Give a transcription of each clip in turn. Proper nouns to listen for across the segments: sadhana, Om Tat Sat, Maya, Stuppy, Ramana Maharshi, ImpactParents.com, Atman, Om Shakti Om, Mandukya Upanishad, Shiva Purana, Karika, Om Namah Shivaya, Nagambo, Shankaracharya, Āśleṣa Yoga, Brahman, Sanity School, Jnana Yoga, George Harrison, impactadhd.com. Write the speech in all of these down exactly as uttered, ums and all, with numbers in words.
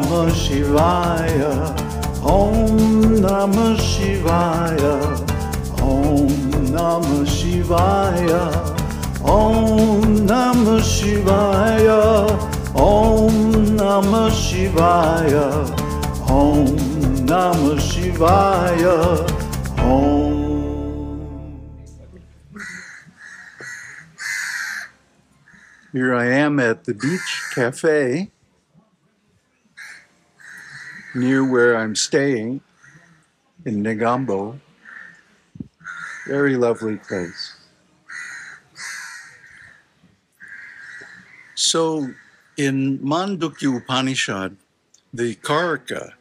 Namah Shivaya, Om Namah Shivaya, Om Namah Shivaya, Om Namah Shivaya, Om Namah Shivaya, Om Namah Shivaya, Om. Here I am at the beach cafe near where I'm staying in Nagambo. Very lovely place. So in Mandukya Upanishad, the Karika,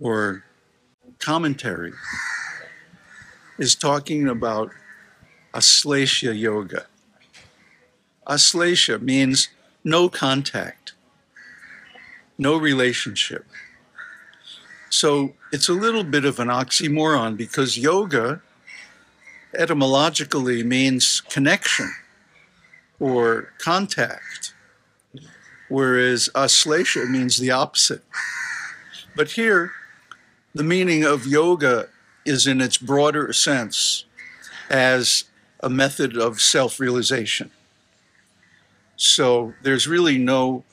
or commentary, is talking about Āśleṣa Yoga. Āśleṣa means no contact, no relationship. So it's a little bit of an oxymoron, because yoga etymologically means connection or contact, whereas Āśleṣa means the opposite. But here, the meaning of yoga is in its broader sense as a method of self-realization. So there's really no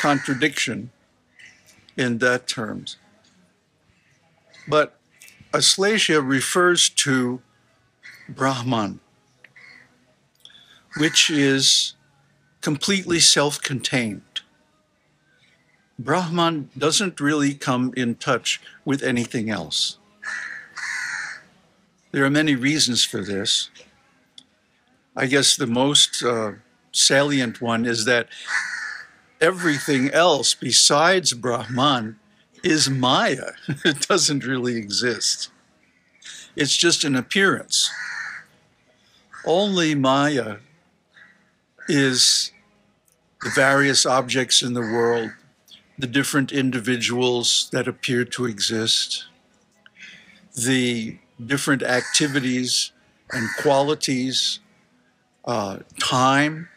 contradiction in that terms. But Āśleṣa refers to Brahman, which is completely self-contained. Brahman doesn't really come in touch with anything else. There are many reasons for this. I guess the most uh, salient one is that everything else besides Brahman is Maya. It doesn't really exist. It's just an appearance. Only Maya is the various objects in the world, the different individuals that appear to exist, the different activities and qualities, uh, time,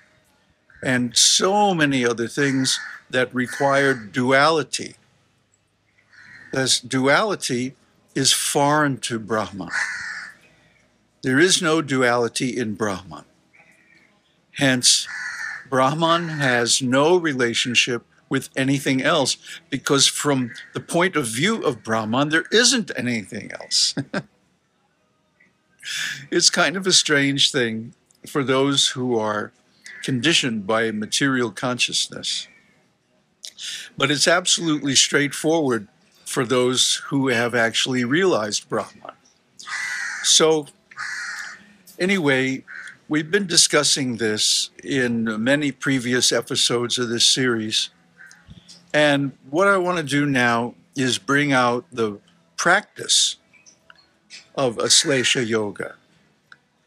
and so many other things that require duality. This duality is foreign to Brahman. There is no duality in Brahman. Hence, Brahman has no relationship with anything else, because from the point of view of Brahman, there isn't anything else. It's kind of a strange thing for those who are conditioned by material consciousness. But it's absolutely straightforward for those who have actually realized Brahman. So anyway, we've been discussing this in many previous episodes of this series. And what I want to do now is bring out the practice of Āśleṣa Yoga,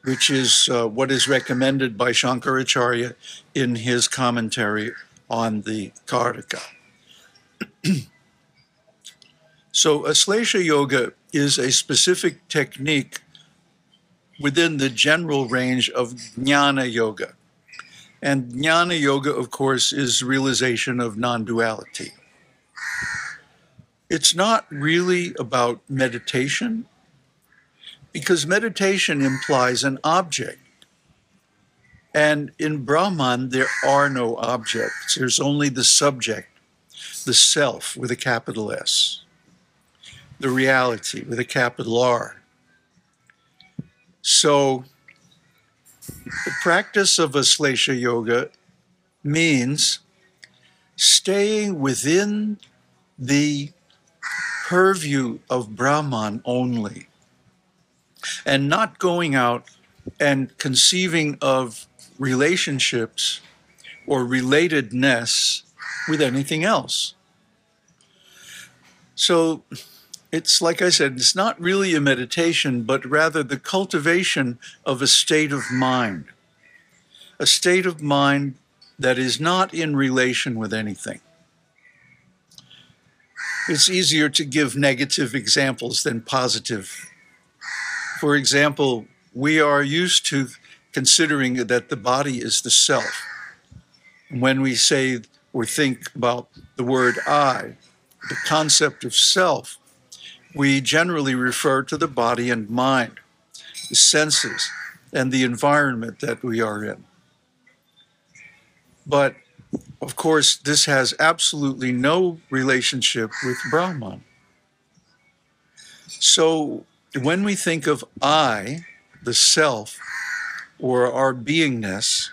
which is uh, what is recommended by Shankaracharya in his commentary on the Karika. So Āśleṣa Yoga is a specific technique within the general range of Jnana Yoga. And Jnana Yoga, of course, is realization of non-duality. It's not really about meditation, because meditation implies an object. And in Brahman, there are no objects. There's only the subject, the self with a capital S, the reality with a capital R. So the practice of Āśleṣa Yoga means staying within the purview of Brahman only, and not going out and conceiving of relationships or relatedness with anything else. So it's like I said, it's not really a meditation, but rather the cultivation of a state of mind, a state of mind that is not in relation with anything. It's easier to give negative examples than positive. For example, we are used to considering that the body is the self. When we say or think about the word I, the concept of self, we generally refer to the body and mind, the senses, and the environment that we are in. But, of course, this has absolutely no relationship with Brahman. So, when we think of I, the self, or our beingness,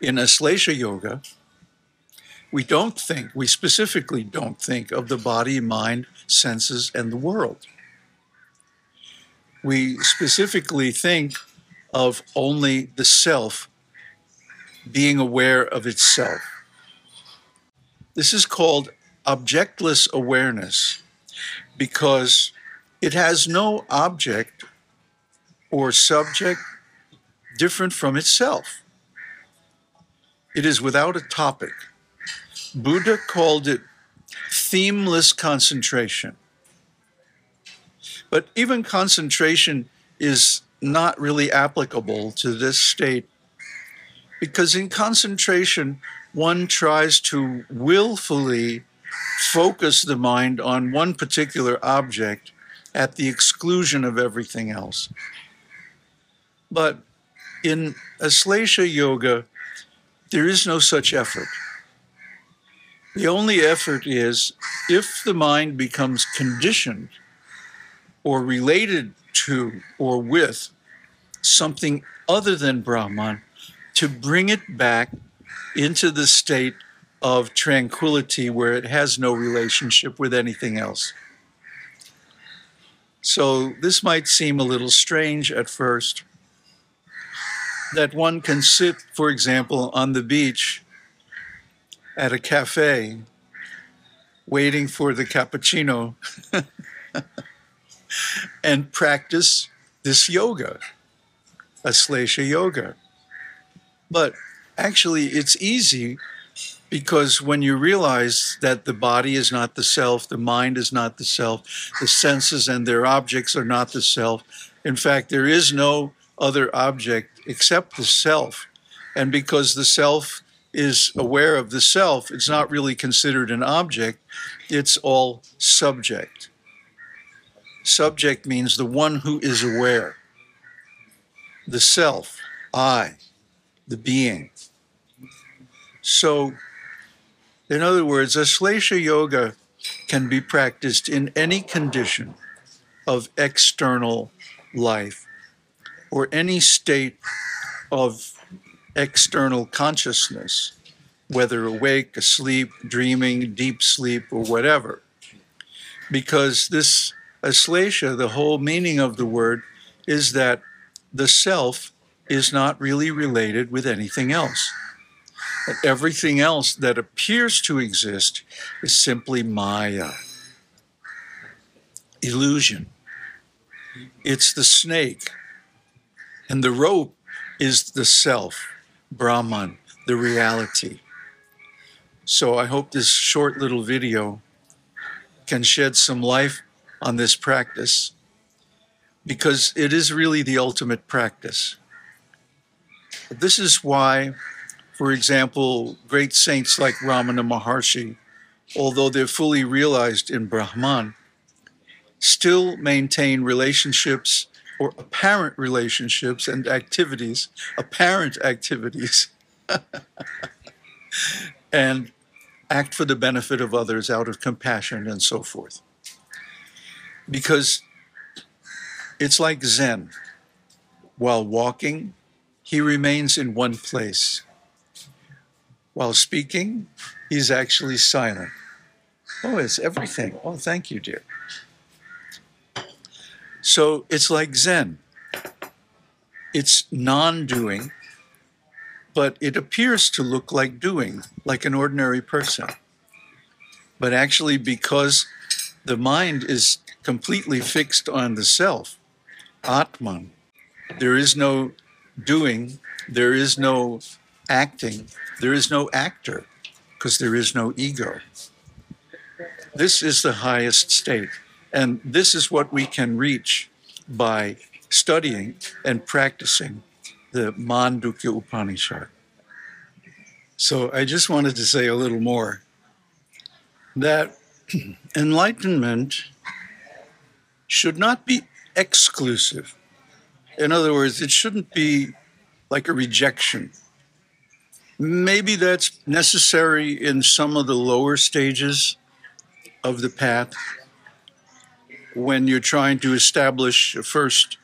in Āśleṣa Yoga, we don't think, we specifically don't think of the body, mind, senses, and the world. We specifically think of only the self being aware of itself. This is called objectless awareness because it has no object or subject different from itself. It is without a topic. Buddha called it themeless concentration. But even concentration is not really applicable to this state because in concentration, one tries to willfully focus the mind on one particular object at the exclusion of everything else. But in Āśleṣa Yoga, there is no such effort. The only effort is if the mind becomes conditioned or related to or with something other than Brahman, to bring it back into the state of tranquility where it has no relationship with anything else. So this might seem a little strange at first, that one can sit, for example, on the beach at a cafe, waiting for the cappuccino, and practice this yoga, Āśleṣa Yoga. But actually, it's easy because when you realize that the body is not the self, the mind is not the self, the senses and their objects are not the self. In fact, there is no other object except the self. And because the self is aware of the self, it's not really considered an object, it's all subject. Subject means the one who is aware. The self, I, the being. So, in other words, Āśleṣa Yoga can be practiced in any condition of external life or any state of external consciousness, whether awake, asleep, dreaming, deep sleep, or whatever. Because this Āśleṣa, the whole meaning of the word, is that the self is not really related with anything else. And everything else that appears to exist is simply Maya, illusion. It's the snake, and the rope is the self, Brahman, the reality. So I hope this short little video can shed some light on this practice because it is really the ultimate practice. This is why, for example, great saints like Ramana Maharshi, although they're fully realized in Brahman, still maintain relationships or apparent relationships and activities, apparent activities, and act for the benefit of others out of compassion and so forth. Because it's like Zen. While walking, he remains in one place. While speaking, he's actually silent. Oh, it's everything. Oh, thank you, dear. So it's like Zen. It's non-doing, but it appears to look like doing, like an ordinary person. But actually, because the mind is completely fixed on the self, Atman, there is no doing, there is no acting, there is no actor, because there is no ego. This is the highest state. And this is what we can reach by studying and practicing the Mandukya Upanishad. So I just wanted to say a little more that enlightenment should not be exclusive. In other words, it shouldn't be like a rejection. Maybe that's necessary in some of the lower stages of the path when you're trying to establish a first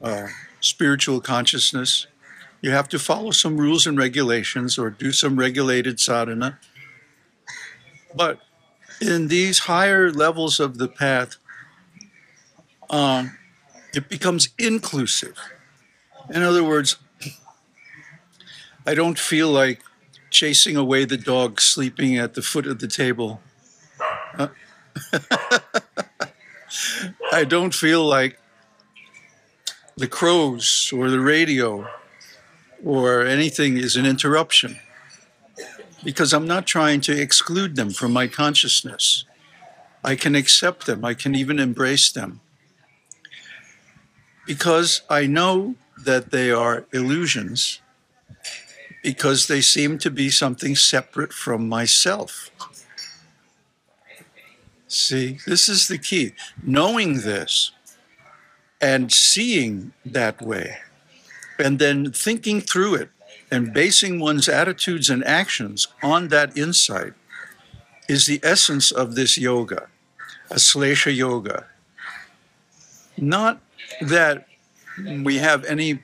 uh, spiritual consciousness. You have to follow some rules and regulations or do some regulated sadhana. But in these higher levels of the path, um, it becomes inclusive. In other words, I don't feel like chasing away the dog sleeping at the foot of the table. Uh, I don't feel like the crows or the radio or anything is an interruption, because I'm not trying to exclude them from my consciousness. I can accept them. I can even embrace them, because I know that they are illusions, because they seem to be something separate from myself. See, this is the key. Knowing this and seeing that way, and then thinking through it and basing one's attitudes and actions on that insight is the essence of this yoga, Āśleṣa Yoga. Not that we have any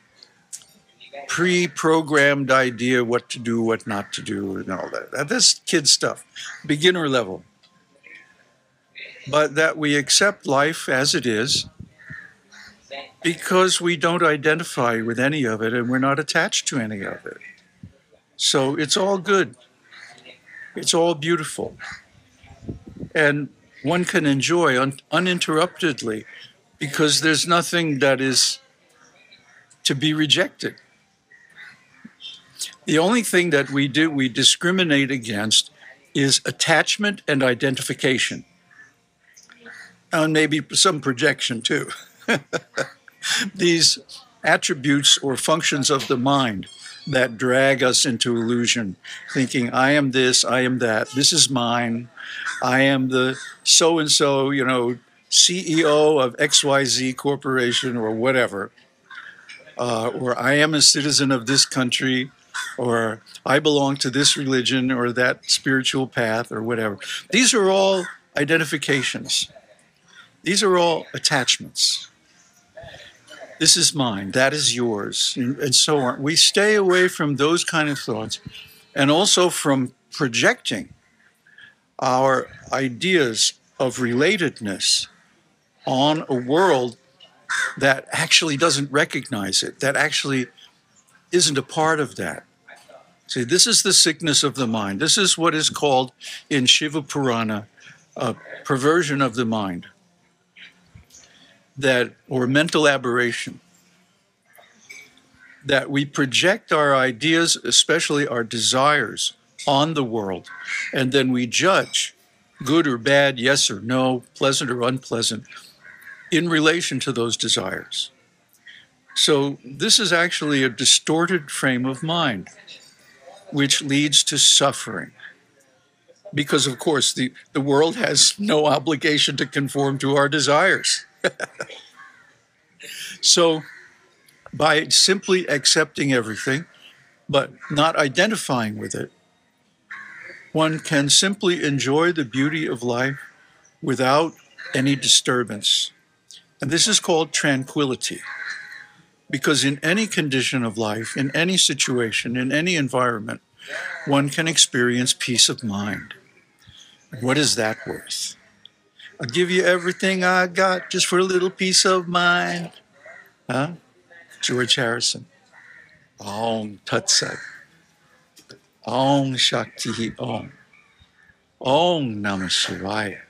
pre-programmed idea what to do, what not to do, and all that. That's kid stuff, beginner level. But that we accept life as it is, because we don't identify with any of it and we're not attached to any of it. So it's all good. It's all beautiful. And one can enjoy un uninterruptedly because there's nothing that is to be rejected. The only thing that we do, we discriminate against, is attachment and identification. And maybe some projection too. These attributes or functions of the mind that drag us into illusion, thinking, I am this, I am that, this is mine, I am the so-and-so, you know, C E O of X Y Z Corporation or whatever, uh, or I am a citizen of this country, or I belong to this religion or that spiritual path or whatever. These are all identifications. These are all attachments. This is mine, that is yours, and so on. We stay away from those kind of thoughts, and also from projecting our ideas of relatedness on a world that actually doesn't recognize it, that actually isn't a part of that. See, this is the sickness of the mind. This is what is called in Shiva Purana a perversion of the mind, that, or mental aberration, that we project our ideas, especially our desires, on the world, and then we judge good or bad, yes or no, pleasant or unpleasant, in relation to those desires. So this is actually a distorted frame of mind, which leads to suffering. Because of course, the, the world has no obligation to conform to our desires. So by simply accepting everything, but not identifying with it, one can simply enjoy the beauty of life without any disturbance. And this is called tranquility, because in any condition of life, in any situation, in any environment, one can experience peace of mind. What is that worth? I'll give you everything I got just for a little peace of mind. Huh? George Harrison. Om Tat Sat. Om Shakti Om. Om Namah Shivaya.